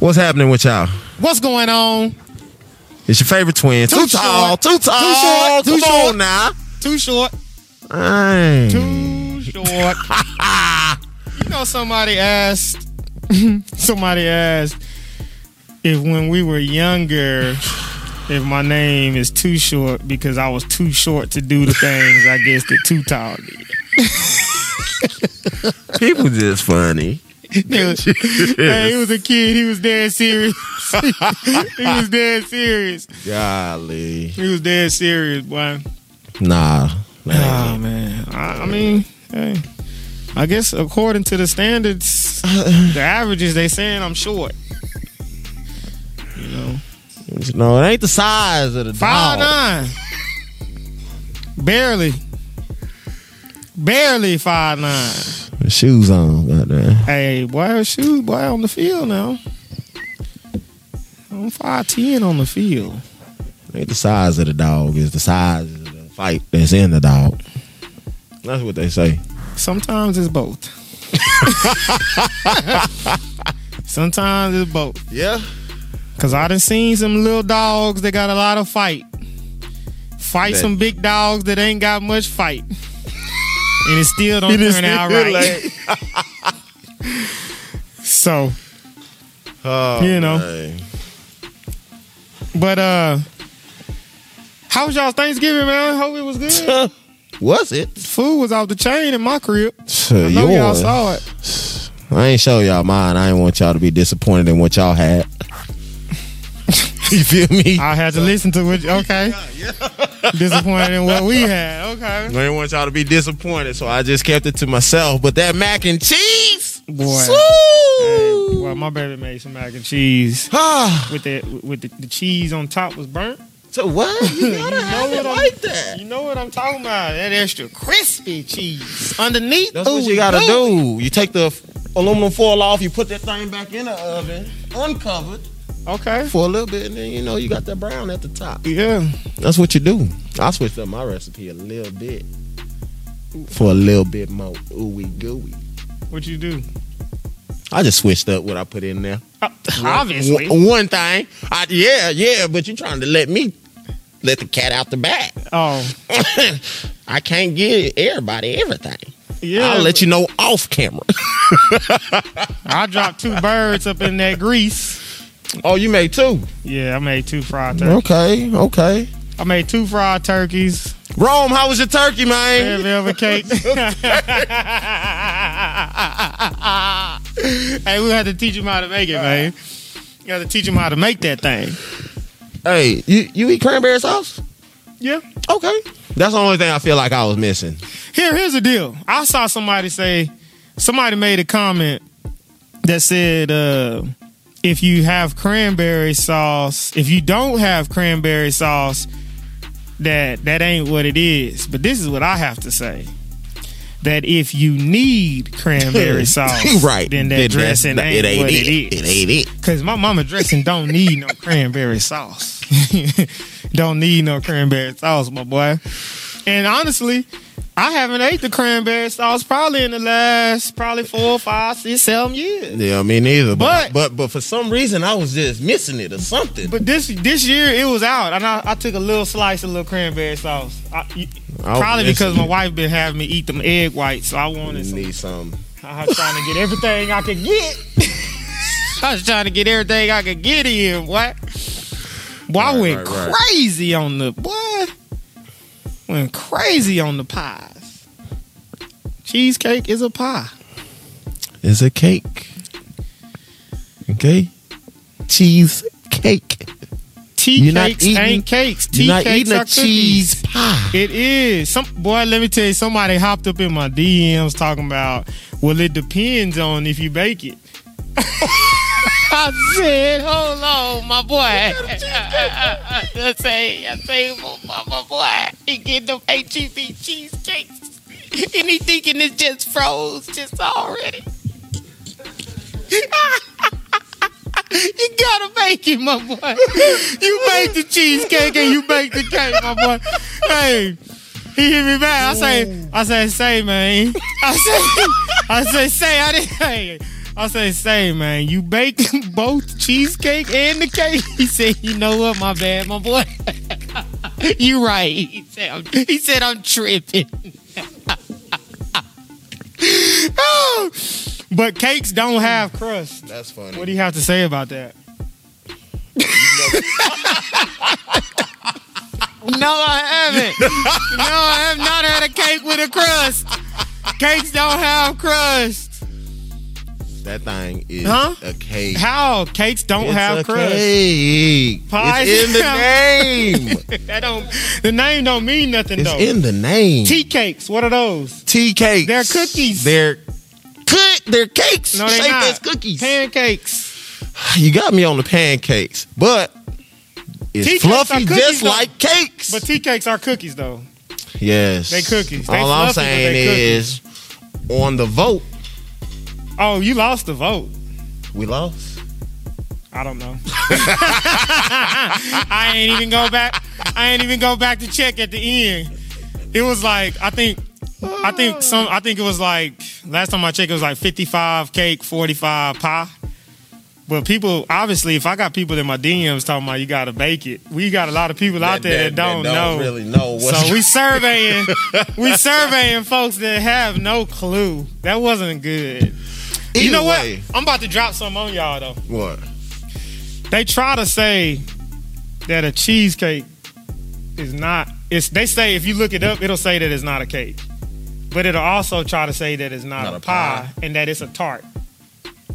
What's happening with y'all? What's going on? It's your favorite twin. Too tall. Too short. Come on now. Too short. Dang. Too short. You know, somebody asked if when we were younger, if my name is Too Short because I was too short to do the things I guess that Too Tall did. People just funny. He was a kid. He was dead serious. Golly. He was dead serious, boy. Nah, man. I mean, hey, I guess according to the standards, the averages, they saying I'm short. You know. You know, it ain't the size of the 5'9". Barely 5'9". The shoes on, goddamn. Hey, boy, her shoes, boy, on the field now. I'm 5'10" on the field. It ain't the size of the dog, it's the size of the fight that's in the dog. That's what they say. Sometimes it's both. Sometimes it's both. Yeah. Cause I done seen some little dogs that got a lot of fight. Some big dogs that ain't got much fight. And it still don't turn out right. Like... So, you know. Man. But how was y'all's Thanksgiving, man? Hope it was good. Was it? Food was off the chain in my crib. I know y'all saw it. I ain't show y'all mine. I ain't want y'all to be disappointed in what y'all had. You feel me? I had to listen to it. Okay. Yeah. Disappointed in what we had. Okay. I didn't want y'all to be disappointed, so I just kept it to myself. But that mac and cheese, boy. Hey, boy, my baby made some mac and cheese with the cheese on top was burnt. So what? You gotta have it like that. You know what I'm talking about? That extra crispy cheese underneath. That's what you gotta do. You take the aluminum foil off. You put that thing back in the oven, uncovered. Okay. For a little bit, and then, you know, you got that brown at the top. Yeah. That's what you do. I switched up my recipe a little bit for a little bit more ooey gooey. What you do? I just switched up what I put in there. Obviously. One thing. Yeah, but you're trying to let the cat out the bag. Oh. I can't give everybody everything. Yeah. I'll let you know off camera. I dropped 2 birds up in that grease. Oh, you made 2? Yeah, I made 2 fried turkeys. Okay. I made 2 fried turkeys. Rome, how was your turkey, man? Red velvet cake. Hey, we had to teach him how to make it, man. You got to teach him how to make that thing. Hey, you eat cranberry sauce? Yeah. Okay. That's the only thing I feel like I was missing. Here's the deal. I saw somebody made a comment that said... if you have cranberry sauce, if you don't have cranberry sauce, that ain't what it is. But this is what I have to say. That if you need cranberry sauce, right, then that dressing ain't what it is. It ain't it. Because my mama dressing don't need no cranberry sauce. Don't need no cranberry sauce, my boy. And honestly, I haven't ate the cranberry sauce probably in the last 4, 5, 6, 7 years. Yeah, me neither. But for some reason I was just missing it or something. But this year it was out, and I took a little slice of little cranberry sauce. Probably because my wife been having me eat them egg whites, so I wanted some. Need some. I was trying to get everything I could get. In. What? Boy, I went crazy on the boy. Went crazy on the pies. Cheesecake is a pie. It's a cake. Okay? Cheesecake. Tea cakes ain't cakes. Tea cakes are cookies. You're not eating a cheese pie. It is. Boy, let me tell you, somebody hopped up in my DMs talking about, well, it depends on if you bake it. I said, hold on, my boy. I say, my boy, he getting them HEB cheesecakes, and he thinking it's just froze, just already. You gotta bake it, my boy. You bake the cheesecake and you bake the cake, my boy. Hey, he hit me back. I say, man. I say, I didn't. I said, say, man, you bake both cheesecake and the cake? He said, you know what? My bad, my boy. You right. He said, I'm tripping. But cakes don't have crust. That's funny. What do you have to say about that? No, I haven't. No, I have not had a cake with a crust. Cakes don't have crust. That thing is a cake. How? Cakes don't have crust. Cake. Pies. It's in the name. The name don't mean nothing, though. It's in the name. Tea cakes. What are those? Tea cakes. They're cookies. They're cakes. No, they're not. That's cookies. Pancakes. You got me on the pancakes, but it's fluffy just like cakes. But tea cakes are cookies, though. Yes. They cookies. All I'm saying is, on the vote. Oh, you lost the vote. We lost? I don't know. I ain't even go back to check at the end. It was like, I think it was like, last time I checked, it was like 55 cake, 45 pie. But people, obviously, if I got people in my DMs talking about you got to bake it, we got a lot of people out there that don't know. Really know what's so we surveying folks that have no clue. That wasn't good. Either you know way. What? I'm about to drop something on y'all, though. What? They try to say that a cheesecake is not. They say if you look it up, it'll say that it's not a cake. But it'll also try to say that it's not a pie and that it's a tart.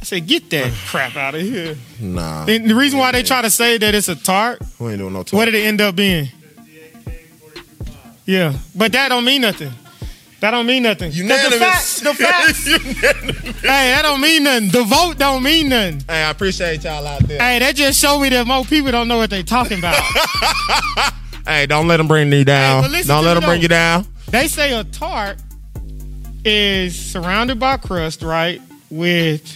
I said, get that crap out of here. Nah. And the reason why they try to say that it's a tart, we ain't doing no tart. What did it end up being? 58K, 42. Yeah, but that don't mean nothing. That don't mean nothing. Unanimous. The facts. Unanimous. Hey, that don't mean nothing. The vote don't mean nothing. Hey, I appreciate y'all out there. Hey, that just showed me that more people don't know what they talking about. Hey, don't let them bring you down. Hey, don't let them bring you down. They say a tart is surrounded by crust, right, with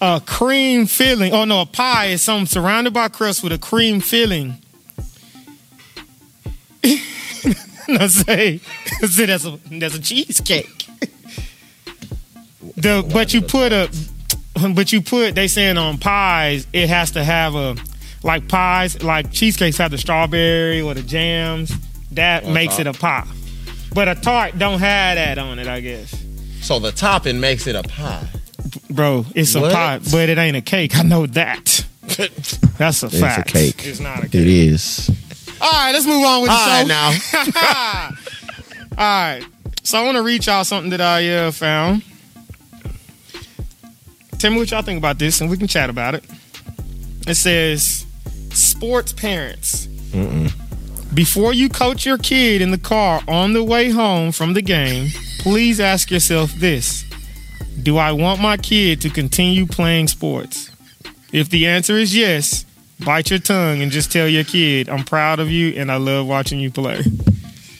a cream filling. Oh, no, a pie is something surrounded by crust with a cream filling. No, say that's a cheesecake. They saying on pies, it has to have like cheesecakes have the strawberry or the jams. That makes it a pie. But a tart don't have that on it, I guess. So the topping makes it a pie. Bro, it's a pie, but it ain't a cake. I know that. That's a fact. It's a cake. It's not a cake. It is. All right, let's move on with the show. All right, now. All right. So I want to read y'all something that I found. Tell me what y'all think about this, and we can chat about it. It says, sports parents. Before you coach your kid in the car on the way home from the game, please ask yourself this. Do I want my kid to continue playing sports? If the answer is yes, bite your tongue and just tell your kid, I'm proud of you and I love watching you play.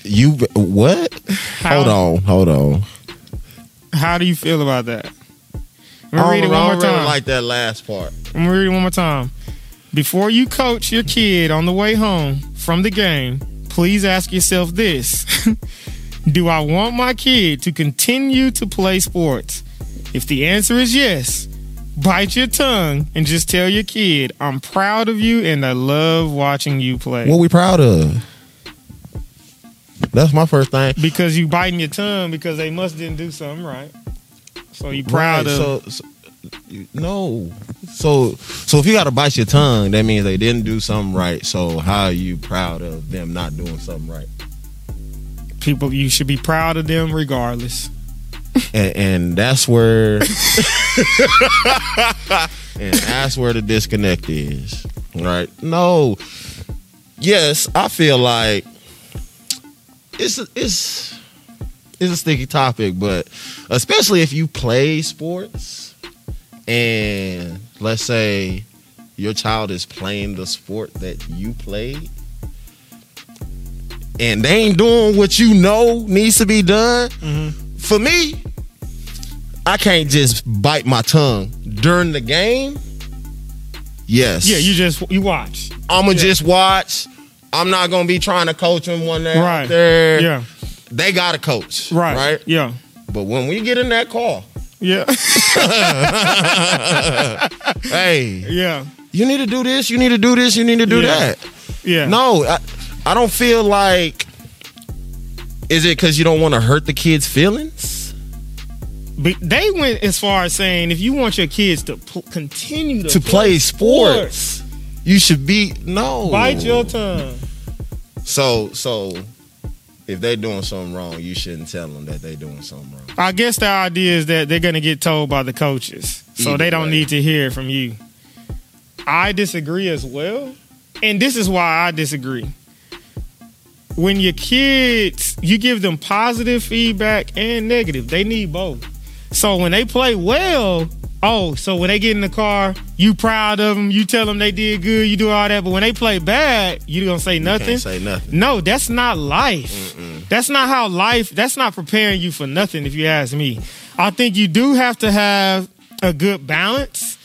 You what? Hold on. How do you feel about that? I'm going to read it one more time. I really like that last part. I'm going to read it one more time. Before you coach your kid on the way home from the game, please ask yourself this. Do I want my kid to continue to play sports? If the answer is yes, bite your tongue and just tell your kid, I'm proud of you and I love watching you play. What we proud of? That's my first thing. Because you biting your tongue because they must didn't do something right. So you proud of... So if you gotta bite your tongue, that means they didn't do something right. So how are you proud of them not doing something right? People, you should be proud of them regardless. And that's where and that's where the disconnect is. Right? No. Yes, I feel like it's a sticky topic, but especially if you play sports and let's say your child is playing the sport that you played and they ain't doing what you know needs to be done. For me, I can't just bite my tongue during the game. Yes. Yeah, you watch. I'ma just watch. I'm not gonna be trying to coach them one day. Right. They got a coach. Right. Yeah. But when we get in that car, Yeah. Hey. Yeah. You need to do this. You need to do this. You need to do that. Yeah. No, I don't feel like. Is it because you don't want to hurt the kids' feelings? But they went as far as saying if you want your kids to continue to play sports, you should be bite your tongue. So if they're doing something wrong, you shouldn't tell them that they're doing something wrong. I guess the idea is that they're going to get told by the coaches, so either they don't need to hear from you. I disagree as well, and this is why I disagree. When your kids, you give them positive feedback and negative. They need both. So when they play well, so when they get in the car, you proud of them, you tell them they did good, you do all that. But when they play bad, you don't say nothing. You can't say nothing. No, that's not life. Mm-mm. That's not how life, that's not preparing you for nothing, if you ask me. I think you do have to have a good balance.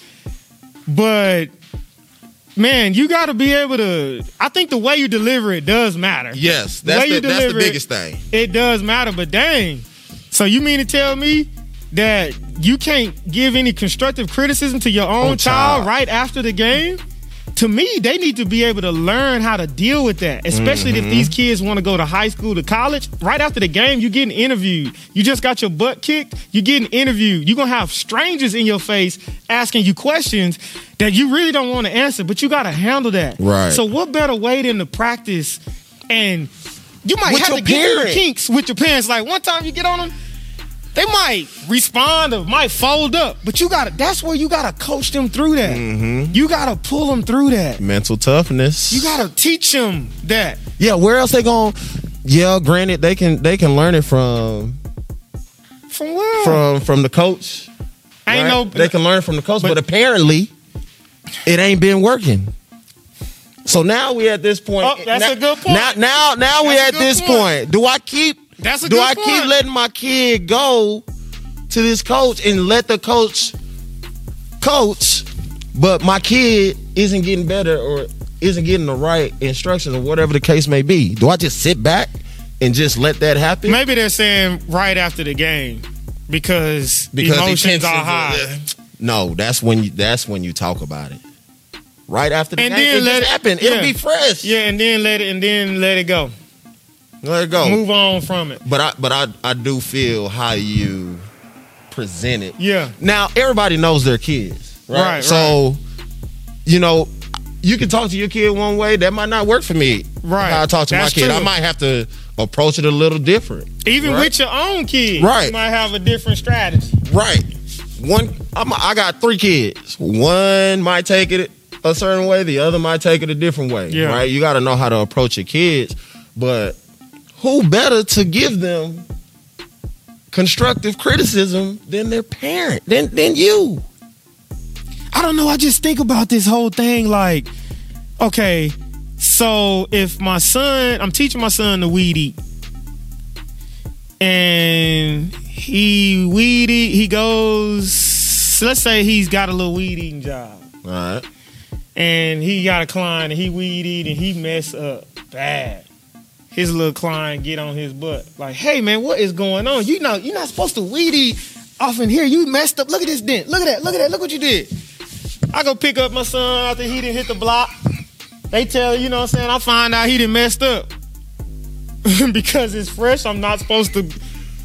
But... man, you got to be able to... I think the way you deliver it does matter. Yes, that's the biggest thing. It does matter, but dang. So you mean to tell me that you can't give any constructive criticism to your own child right after the game? To me, they need to be able to learn how to deal with that, especially if these kids want to go to high school, to college. Right after the game, you're getting interviewed. You just got your butt kicked. You're getting interviewed. You're going to have strangers in your face asking you questions that you really don't want to answer, but you got to handle that. Right. So what better way than to practice? And you might have to get your kinks with your parents. Like, one time you get on them, they might respond or might fold up. But you gotta, that's where you got to coach them through that. Mm-hmm. You got to pull them through that. Mental toughness. You got to teach them that. Yeah, where else they going? Yeah, granted, they can learn it from... from where? From the coach. Ain't no... They can learn from the coach, but apparently... it ain't been working. So now we at this point. Oh, that's a good point. Now we at this point. Do I keep letting my kid go to this coach and let the coach, but my kid isn't getting better or isn't getting the right instructions or whatever the case may be? Do I just sit back and just let that happen? Maybe they're saying right after the game because emotions are high. No, that's when you talk about it. Right after the game, it just happened. It'll be fresh. Yeah, and then let it go. Let it go. Move on from it. But I do feel how you present it. Yeah. Now everybody knows their kids, right? So you can talk to your kid one way that might not work for me. Right. How I talk to my kid, true. I might have to approach it a little different. Even with your own kids, you might have a different strategy. Right. I got three kids. One might take it a certain way, the other might take it a different way. Yeah. Right? You got to know how to approach your kids, but who better to give them constructive criticism than their parent, than you? I don't know. I just think about this whole thing like, okay, so if my son, I'm teaching my son to weed eat, and he goes, let's say he's got a little weed eating job. All right. And he got a client and he weed eat and he mess up bad. His little client get on his butt. Like, hey man, what is going on? You know, you're not supposed to weed eat off in here. You messed up. Look at this dent. Look at that. Look at that. Look what you did. I go pick up my son after he didn't hit the block. They tell, you know what I'm saying? I find out he done messed up. Because it's fresh, I'm not supposed to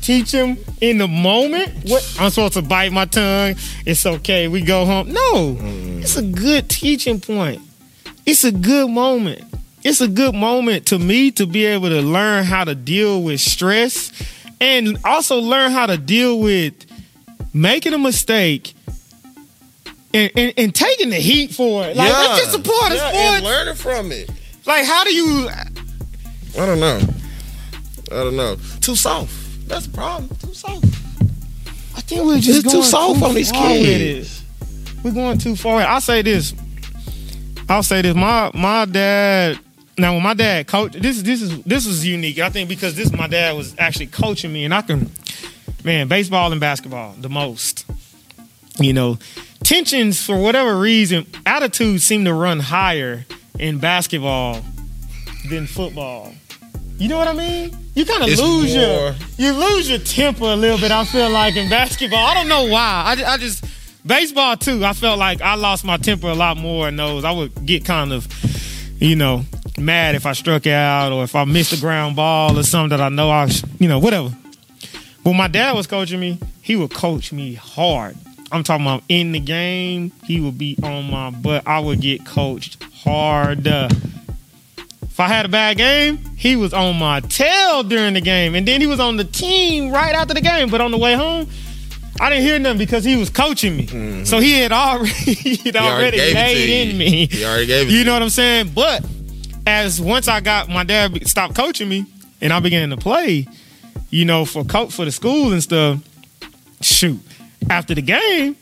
teach him in the moment. What? I'm supposed to bite my tongue. It's okay. We go home. No. It's a good teaching point. It's a good moment. It's a good moment to me to be able to learn how to deal with stress and also learn how to deal with making a mistake and taking the heat for it. Like, that's just a part of sports. And learning from it. Like, how do you... I don't know. Too soft. That's the problem. Too soft. I think we're just going too soft on these kids. We're going too far. I'll say this. My dad. Now, when my dad coached, this was unique. I think because my dad was actually coaching me, and I can, baseball and basketball the most. You know, tensions for whatever reason, attitudes seem to run higher in basketball than football. You know what I mean? You kind of lose your temper a little bit, I feel like, in basketball. I don't know why. I just baseball too, I felt like I lost my temper a lot more in those. I would get kind of, mad if I struck out or if I missed a ground ball or something that I know whatever. When my dad was coaching me, he would coach me hard. I'm talking about in the game, he would be on my butt. I would get coached hard. If I had a bad game, he was on my tail during the game. And then he was on the team right after the game. But on the way home, I didn't hear nothing because he was coaching me. Mm-hmm. So he already laid in me. He already gave it to you. You know what I'm saying? But once I got, my dad stopped coaching me and I began to play, for the schools and stuff, shoot. After the game,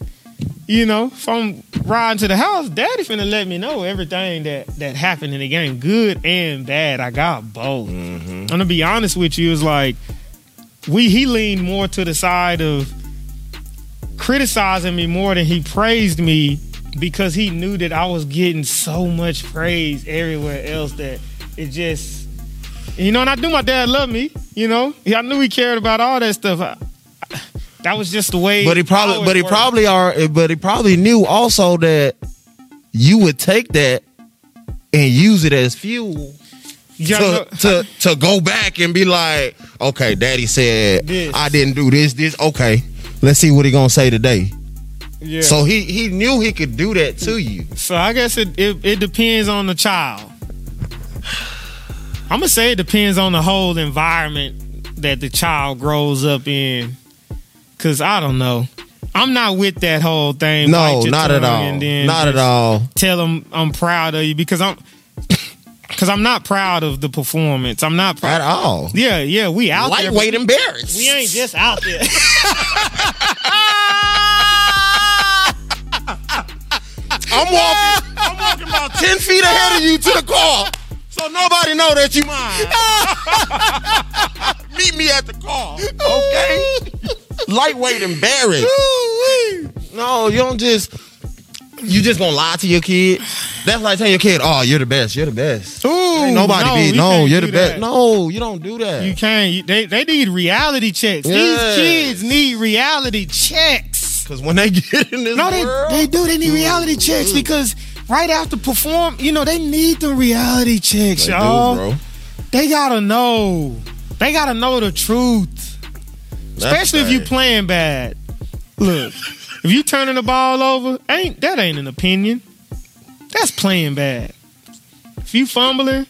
if I'm riding to the house, Daddy finna let me know everything that happened in the game, good and bad. I got both. Mm-hmm. I'm gonna be honest with you, it's like he leaned more to the side of criticizing me more than he praised me because he knew that I was getting so much praise everywhere else that it just, and I knew my dad loved me. I knew he cared about all that stuff. That was just the way. But he probably knew also that you would take that and use it as fuel to go back and be like, okay, Daddy said this. I didn't do this. Okay, let's see what he gonna say today. Yeah. So he knew he could do that to you. So I guess it depends on the child. I'm gonna say it depends on the whole environment that the child grows up in. Cause I don't know, I'm not with that whole thing. No, not at all. Not at all. Tell them I'm proud of you because I'm not proud of the performance. I'm not proud at all. Yeah, we out there. Lightweight embarrassed. We ain't just out there. I'm walking about 10 feet ahead of you to the car, so nobody know that you mine. Meet me at the car, okay? Lightweight embarrassed. No, you just gonna lie to your kid. That's like telling your kid, oh, you're the best. Ooh, ain't nobody you're the best. No, you don't do that. You can't. They need reality checks. Yes. These kids need reality checks. Cause when they get in this world, they need reality checks because right after perform, they need the reality checks, y'all. Bro. They gotta know the truth. Especially if you playing bad. Look, if you turning the ball over, ain't an opinion. That's playing bad. If you fumbling,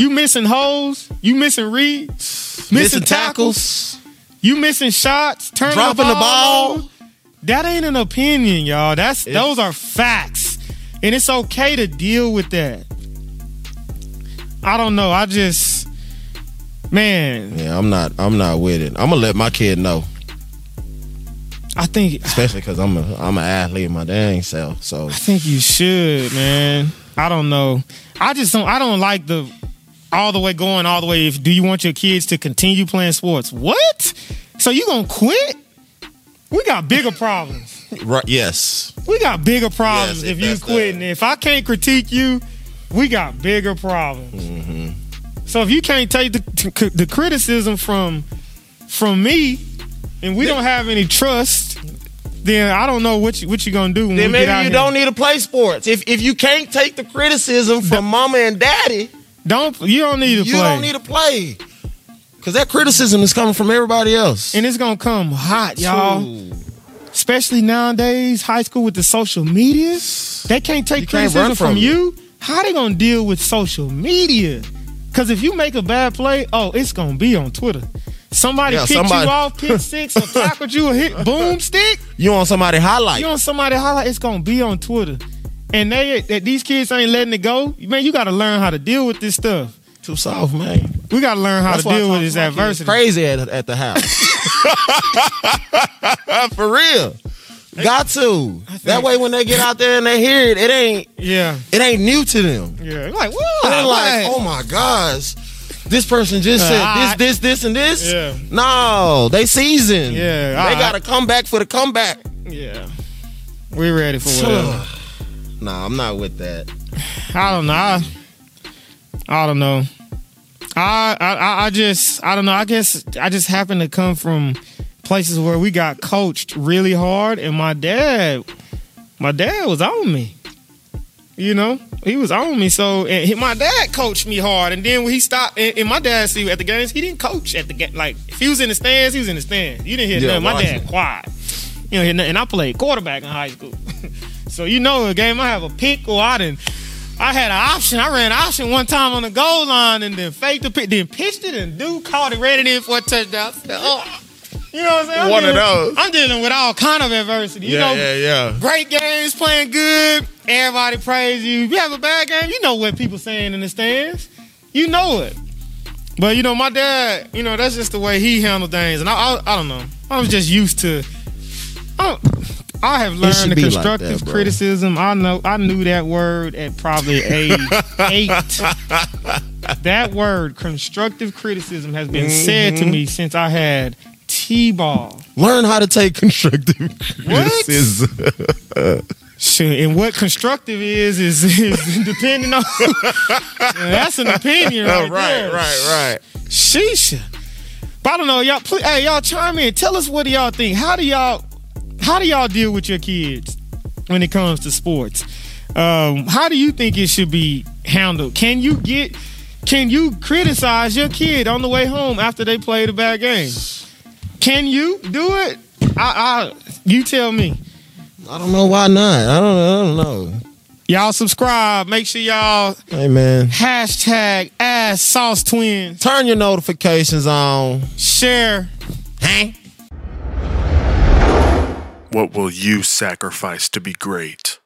you missing holes, you missing reads, missing tackles, you missing shots, dropping the ball. That ain't an opinion, y'all. Those are facts. And it's okay to deal with that. I don't know. I just... Man. Yeah, I'm not with it. I'm gonna let my kid know. I think, especially because I'm an athlete in my dang self. So I think you should, man. I don't know. I don't like all the way. Do you want your kids to continue playing sports? What? So you gonna quit? We got bigger problems. Right? Yes. We got bigger problems if you quitting. If I can't critique you, we got bigger problems. Mm-hmm. So if you can't take the criticism from me, and we don't have any trust, then I don't know what you gonna do. When then we maybe get out you here. Don't need to play sports. If you can't take the criticism from Mama and Daddy, you don't need to play because that criticism is coming from everybody else, and it's gonna come hot, y'all. Ooh. Especially nowadays, high school with the social media, they can't take criticism from you. How they gonna deal with social media? Because if you make a bad play, it's going to be on Twitter. Somebody picked you off, pick six, or tackled you, or hit boomstick. You on somebody highlight. It's going to be on Twitter. And these kids ain't letting it go. Man, you got to learn how to deal with this stuff. Too soft, man. We got to learn how to deal with this adversity. Crazy at the house. For real. Got to. That way when they get out there and they hear it, it ain't new to them. Yeah. Like, whoa. They're like, oh my gosh, this person just said this, and this. Yeah. No, they seasoned. Yeah. They gotta come back for the comeback. Yeah. We ready for whatever. Nah, I'm not with that. I don't know. I don't know. I guess I just happened to come from places where we got coached really hard, and my dad was on me. You know, he was on me. So my dad coached me hard, and then when he stopped, and my dad see at the games, he didn't coach at the game. Like if he was in the stands, he was in the stands. You didn't hear nothing. My dad quiet. You don't hear nothing. And I played quarterback in high school. So you know a game I have a pick or I had an option. I ran an option one time on the goal line and then faked the pick, then pitched it, and dude caught it, ran it in for a touchdown. Oh. You know what I'm saying? One of those. I'm dealing with all kind of adversity. You know, great games, playing good, everybody praise you. If you have a bad game, you know what people saying in the stands. You know it. But, you know, my dad, you know, that's just the way he handled things. And I don't know. I was just used to... I have learned the constructive like that, criticism. I knew that word at probably age 8. That word, constructive criticism, has been said to me since I had T-ball. Learn how to take constructive criticism. Sure. And what constructive is depending on... That's an opinion right there. Right. Sheesh. But I don't know, y'all. Hey, y'all chime in. Tell us what do y'all think. How do y'all deal with your kids when it comes to sports? How do you think it should be handled? Can you criticize your kid on the way home after they played a bad game? Can you do it? You tell me. I don't know why not. I don't know. Y'all subscribe. Make sure y'all. Hey man. Hashtag ass sauce twins. Turn your notifications on. Share. Hey. What will you sacrifice to be great?